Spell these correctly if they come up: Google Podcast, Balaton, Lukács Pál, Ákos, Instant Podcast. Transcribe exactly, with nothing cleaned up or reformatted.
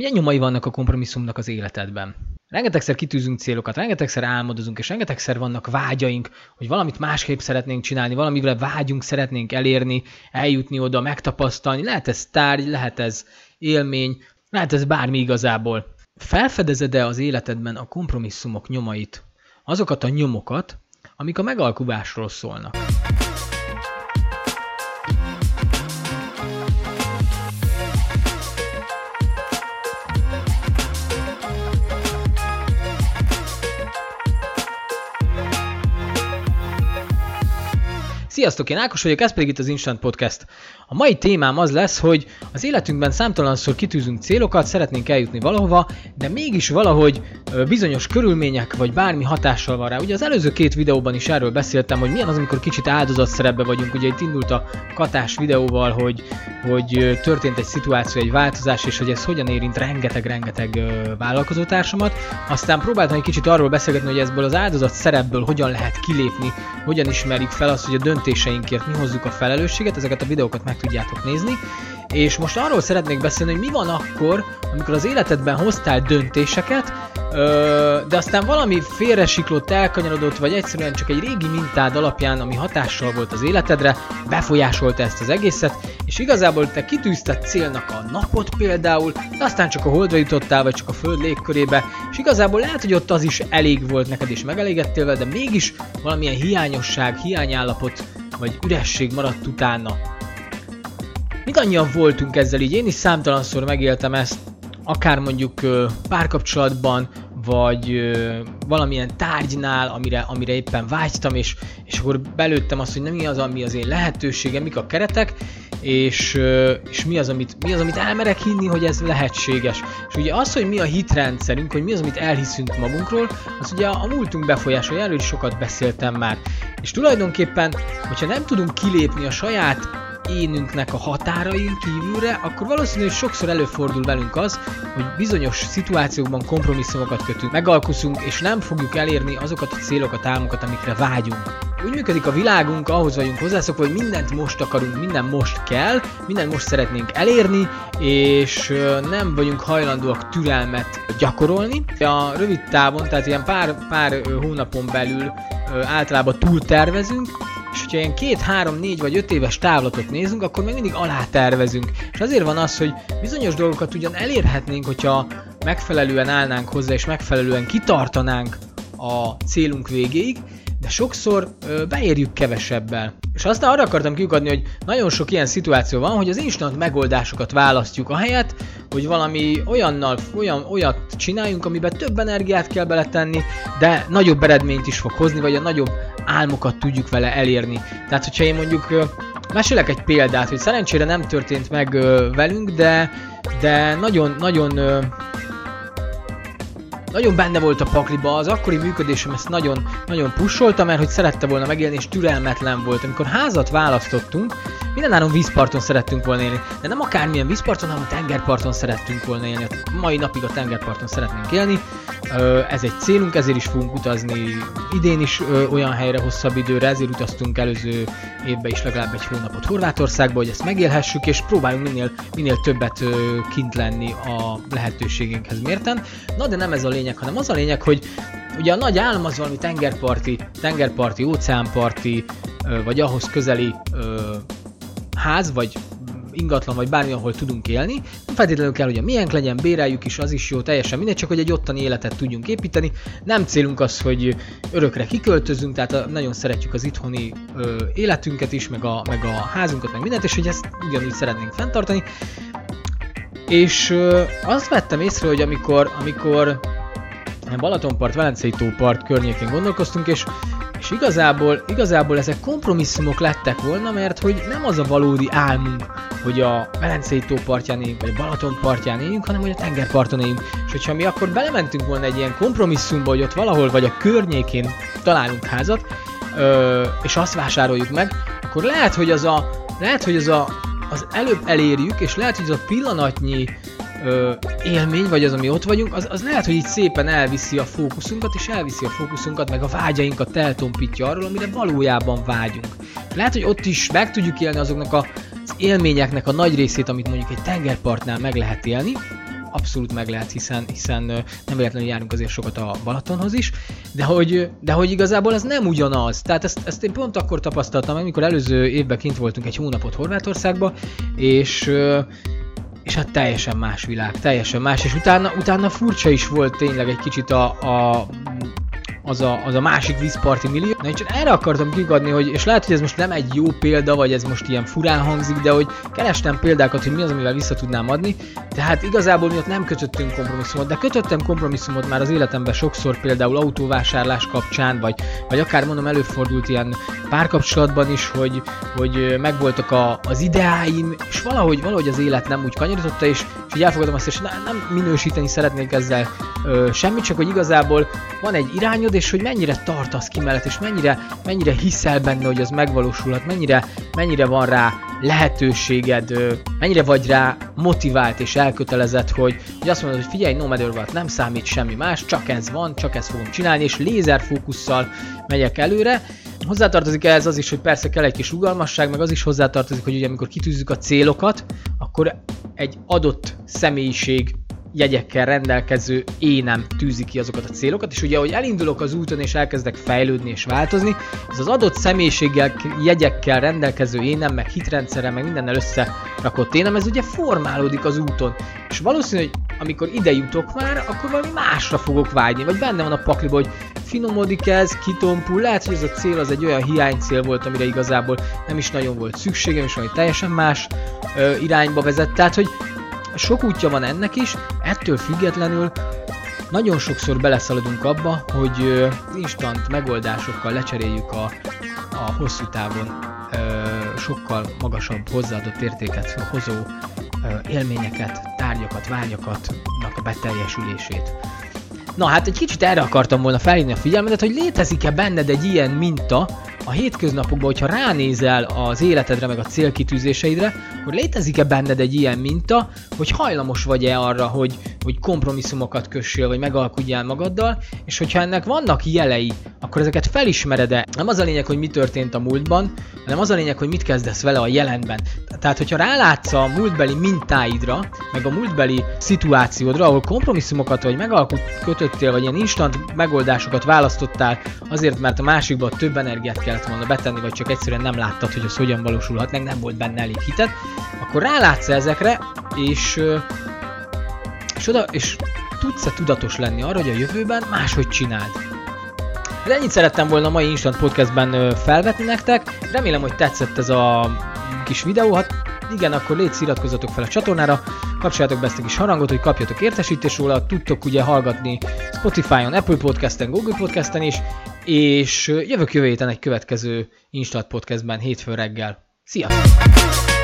Milyen nyomai vannak a kompromisszumnak az életedben? Rengetegszer kitűzünk célokat, rengetegszer álmodozunk, és rengetegszer vannak vágyaink, hogy valamit másképp szeretnénk csinálni, valamivel vágyunk, szeretnénk elérni, eljutni oda, megtapasztalni. Lehet ez tárgy, lehet ez élmény, lehet ez bármi igazából. Felfedezed-e az életedben a kompromisszumok nyomait? Azokat a nyomokat, amik a megalkuvásról szólnak. Sziasztok, én Ákos vagyok, ez pedig itt az Instant Podcast. A mai témám az lesz, hogy az életünkben számtalanszor kitűzünk célokat, szeretnénk eljutni valahova, de mégis valahogy bizonyos körülmények vagy bármi hatással van rá. Ugye az előző két videóban is erről beszéltem, hogy milyen az, amikor kicsit áldozatszerepbe vagyunk. Ugye itt indult a katás videóval, hogy, hogy történt egy szituáció, egy változás, és hogy ez hogyan érint rengeteg-rengeteg vállalkozótársamat. Aztán próbáltam egy kicsit arról beszélgetni, hogy ebből az áldozatszerepből hogyan lehet kilépni, hogyan ismerjük fel azt, hogy a döntés mi hozzuk a felelősséget, ezeket a videókat meg tudjátok nézni, és most arról szeretnék beszélni, hogy mi van akkor, amikor az életedben hoztál döntéseket, de aztán valami félresiklott, elkanyarodott, vagy egyszerűen csak egy régi mintád alapján, ami hatással volt az életedre, befolyásolta ezt az egészet, és igazából te kitűzted célnak a napot például, de aztán csak a holdra jutottál, vagy csak a föld légkörébe, és igazából lehet, hogy ott az is elég volt neked, és megelégedtél vele, de mégis valamilyen hiányosság, hiányállapot, vagy üresség maradt utána. Mindannyian voltunk ezzel így, én is számtalanszor megéltem ezt, akár mondjuk párkapcsolatban, vagy valamilyen tárgynál, amire, amire éppen vágytam, és, és akkor belőttem azt, hogy nem mi az, ami az én lehetőségem, mik a keretek, és, és mi, az, amit, mi az, amit elmerek hinni, hogy ez lehetséges. És ugye az, hogy mi a hitrendszerünk, hogy mi az, amit elhiszünk magunkról, az ugye a múltunk befolyásolja, erről is sokat beszéltem már. És tulajdonképpen, hogyha nem tudunk kilépni a saját énünknek a határain kívülre, akkor valószínű, hogy sokszor előfordul velünk az, hogy bizonyos szituációkban kompromisszumokat kötünk, megalkuszunk, és nem fogjuk elérni azokat a célokat, álmokat, amikre vágyunk. Úgy működik a világunk, ahhoz vagyunk hozzászokva, hogy mindent most akarunk, minden most kell, mindent most szeretnénk elérni, és nem vagyunk hajlandóak türelmet gyakorolni. A rövid távon, tehát ilyen pár, pár hónapon belül általában túltervezünk, és hogyha ilyen két, három, négy vagy öt éves távlatot nézünk, akkor még mindig alátervezünk. És azért van az, hogy bizonyos dolgokat ugyan elérhetnénk, hogyha megfelelően állnánk hozzá, és megfelelően kitartanánk a célunk végéig, de sokszor ö, beérjük kevesebbel. És aztán arra akartam kiukadni, hogy nagyon sok ilyen szituáció van, hogy az instant megoldásokat választjuk ahelyett, hogy valami olyannal, olyan, olyat csináljunk, amiben több energiát kell beletenni, de nagyobb eredményt is fog hozni, vagy a nagyobb álmokat tudjuk vele elérni. Tehát, hogyha én mondjuk ö, mesélek egy példát, hogy szerencsére nem történt meg ö, velünk, de, de nagyon, nagyon... Ö, Nagyon benne volt a pakliba, az akkori működésem ezt nagyon, nagyon pusolta, mert hogy szerette volna megélni, és türelmetlen volt. Amikor házat választottunk, mindenáron vízparton szerettünk volna élni, de nem akármilyen vízparton, hanem a tengerparton szerettünk volna élni. Mai napig a tengerparton szeretnénk élni, ez egy célunk, ezért is fogunk utazni idén is olyan helyre hosszabb időre, ezért utaztunk előző évben is legalább egy hónapot Horvátországba, hogy ezt megélhessük, és próbáljunk minél, minél többet kint lenni a lehetőségünkhez mérten. Na de nem ez a lényeg, hanem az a lényeg, hogy ugye a nagy álom az valami tengerparti, tengerparti, óceánparti, vagy ahhoz közeli ház, vagy ingatlan, vagy bármi, ahol tudunk élni. Nem feltétlenül kell, hogy a miénk legyen, béreljük is, az is jó, teljesen mindegy, csak hogy egy ottani életet tudjunk építeni. Nem célunk az, hogy örökre kiköltözünk, tehát nagyon szeretjük az itthoni ö, életünket is, meg a, meg a házunkat, meg mindent, és hogy ezt ugyanúgy szeretnénk fenntartani. És ö, azt vettem észre, hogy amikor, amikor Balatonpart, Velencei-tó part környékén gondolkoztunk, és És igazából, igazából ezek kompromisszumok lettek volna, mert hogy nem az a valódi álmunk, hogy a Velencei-tó partján éljünk, vagy a Balaton partján éljünk, hanem hogy a tengerparton éljünk. És hogyha mi akkor belementünk volna egy ilyen kompromisszumba, hogy ott valahol vagy a környékén találunk házat, ö, és azt vásároljuk meg, akkor lehet, hogy az a, lehet, hogy az, a, az előbb elérjük, és lehet, hogy az a pillanatnyi Ö, élmény, vagy az, ami ott vagyunk, az, az lehet, hogy így szépen elviszi a fókuszunkat, és elviszi a fókuszunkat, meg a vágyainkat eltompítja arról, amire valójában vágyunk. Lehet, hogy ott is meg tudjuk élni azoknak a, az élményeknek a nagy részét, amit mondjuk egy tengerpartnál meg lehet élni, abszolút meg lehet, hiszen, hiszen nem véletlenül járunk azért sokat a Balatonhoz is, de hogy, de hogy igazából ez nem ugyanaz. Tehát ezt, ezt én pont akkor tapasztaltam, amikor előző évben kint voltunk egy hónapot Horvátországba, és... és hát teljesen más világ, teljesen más, és utána, utána furcsa is volt tényleg egy kicsit a, a, az, a, az a másik vízparti millió. Na, csak erre akartam kiadni, hogy, és lehet, hogy ez most nem egy jó példa, vagy ez most ilyen furán hangzik, de hogy kerestem példákat, hogy mi az, amivel vissza tudnám adni, tehát igazából miatt nem kötöttünk kompromisszumot, de kötöttem kompromisszumot már az életemben sokszor, például autóvásárlás kapcsán, vagy, vagy akár mondom előfordult ilyen párkapcsolatban is, hogy, hogy megvoltak a, az ideáim, és valahogy, valahogy az élet nem úgy kanyarította, és, és így elfogadom azt, és nem minősíteni szeretnék ezzel ö, semmit, csak hogy igazából van egy irányod, és hogy mennyire tartasz ki mellett, és mennyire, mennyire hiszel benne, hogy az megvalósulhat, mennyire, mennyire van rá lehetőséged, ö, mennyire vagy rá motivált és elkötelezett, hogy, hogy azt mondod, hogy figyelj, no matter what, nem számít semmi más, csak ez van, csak ezt fogom csinálni, és lézerfókusszal megyek előre. Hozzátartozik ehhez az is, hogy persze kell egy kis rugalmasság, meg az is hozzátartozik, hogy ugye amikor kitűzzük a célokat, akkor egy adott személyiség jegyekkel rendelkező énem tűzi ki azokat a célokat, és ugye ahogy elindulok az úton és elkezdek fejlődni és változni, ez az adott személyiséggel, jegyekkel rendelkező énem, meg hitrendszerrel, meg mindennel összerakott énem, ez ugye formálódik az úton, és valószínű, hogy amikor ide jutok már, akkor valami másra fogok vágyni, vagy benne van a pakliba, hogy finomodik ez, kitompul, lehet, hogy ez a cél az egy olyan hiánycél volt, amire igazából nem is nagyon volt szükségem, és valami teljesen más ö, irányba vezet, tehát hogy sok útja van ennek is, ettől függetlenül nagyon sokszor beleszaladunk abba, hogy instant megoldásokkal lecseréljük a, a hosszú távon ö, sokkal magasabb hozzáadott értéket hozó ö, élményeket, tárgyakat, vágyakatnak a beteljesülését. Na hát egy kicsit erre akartam volna felhívni a figyelmedet, hogy létezik-e benned egy ilyen minta a hétköznapokban, hogyha ránézel az életedre meg a célkitűzéseidre, hogy létezik-e benned egy ilyen minta, hogy hajlamos vagy-e arra, hogy, hogy kompromisszumokat kössél, vagy megalkudjál magaddal, és hogyha ennek vannak jelei, akkor ezeket felismered-e? Nem az a lényeg, hogy mi történt a múltban, hanem az a lényeg, hogy mit kezdesz vele a jelenben. Tehát, hogyha rálátsz a múltbeli mintáidra, meg a múltbeli szituációdra, ahol kompromisszumokat vagy megalkut kötöttél, vagy ilyen instant megoldásokat választottál azért, mert a másikban több energiát kellett volna betenni, vagy csak egyszerűen nem láttad, hogy az hogyan valósulhat, meg nem volt benne elég hited, akkor rálátsz ezekre, és, és, oda, és tudsz-e tudatos lenni arra, hogy a jövőben máshogy csináld. Hát ennyit szerettem volna a mai Instant Podcastben felvetni nektek, remélem, hogy tetszett ez a kis videó, hát igen, akkor légy iratkozzatok fel a csatornára, kapcsoljátok be ezt a kis harangot, hogy kapjatok értesítést róla, tudtok ugye hallgatni Spotify-on, Apple Podcasten, Google Podcasten is, és jövök jövő héten egy következő Instant Podcastben hétfő reggel. Sziasztok!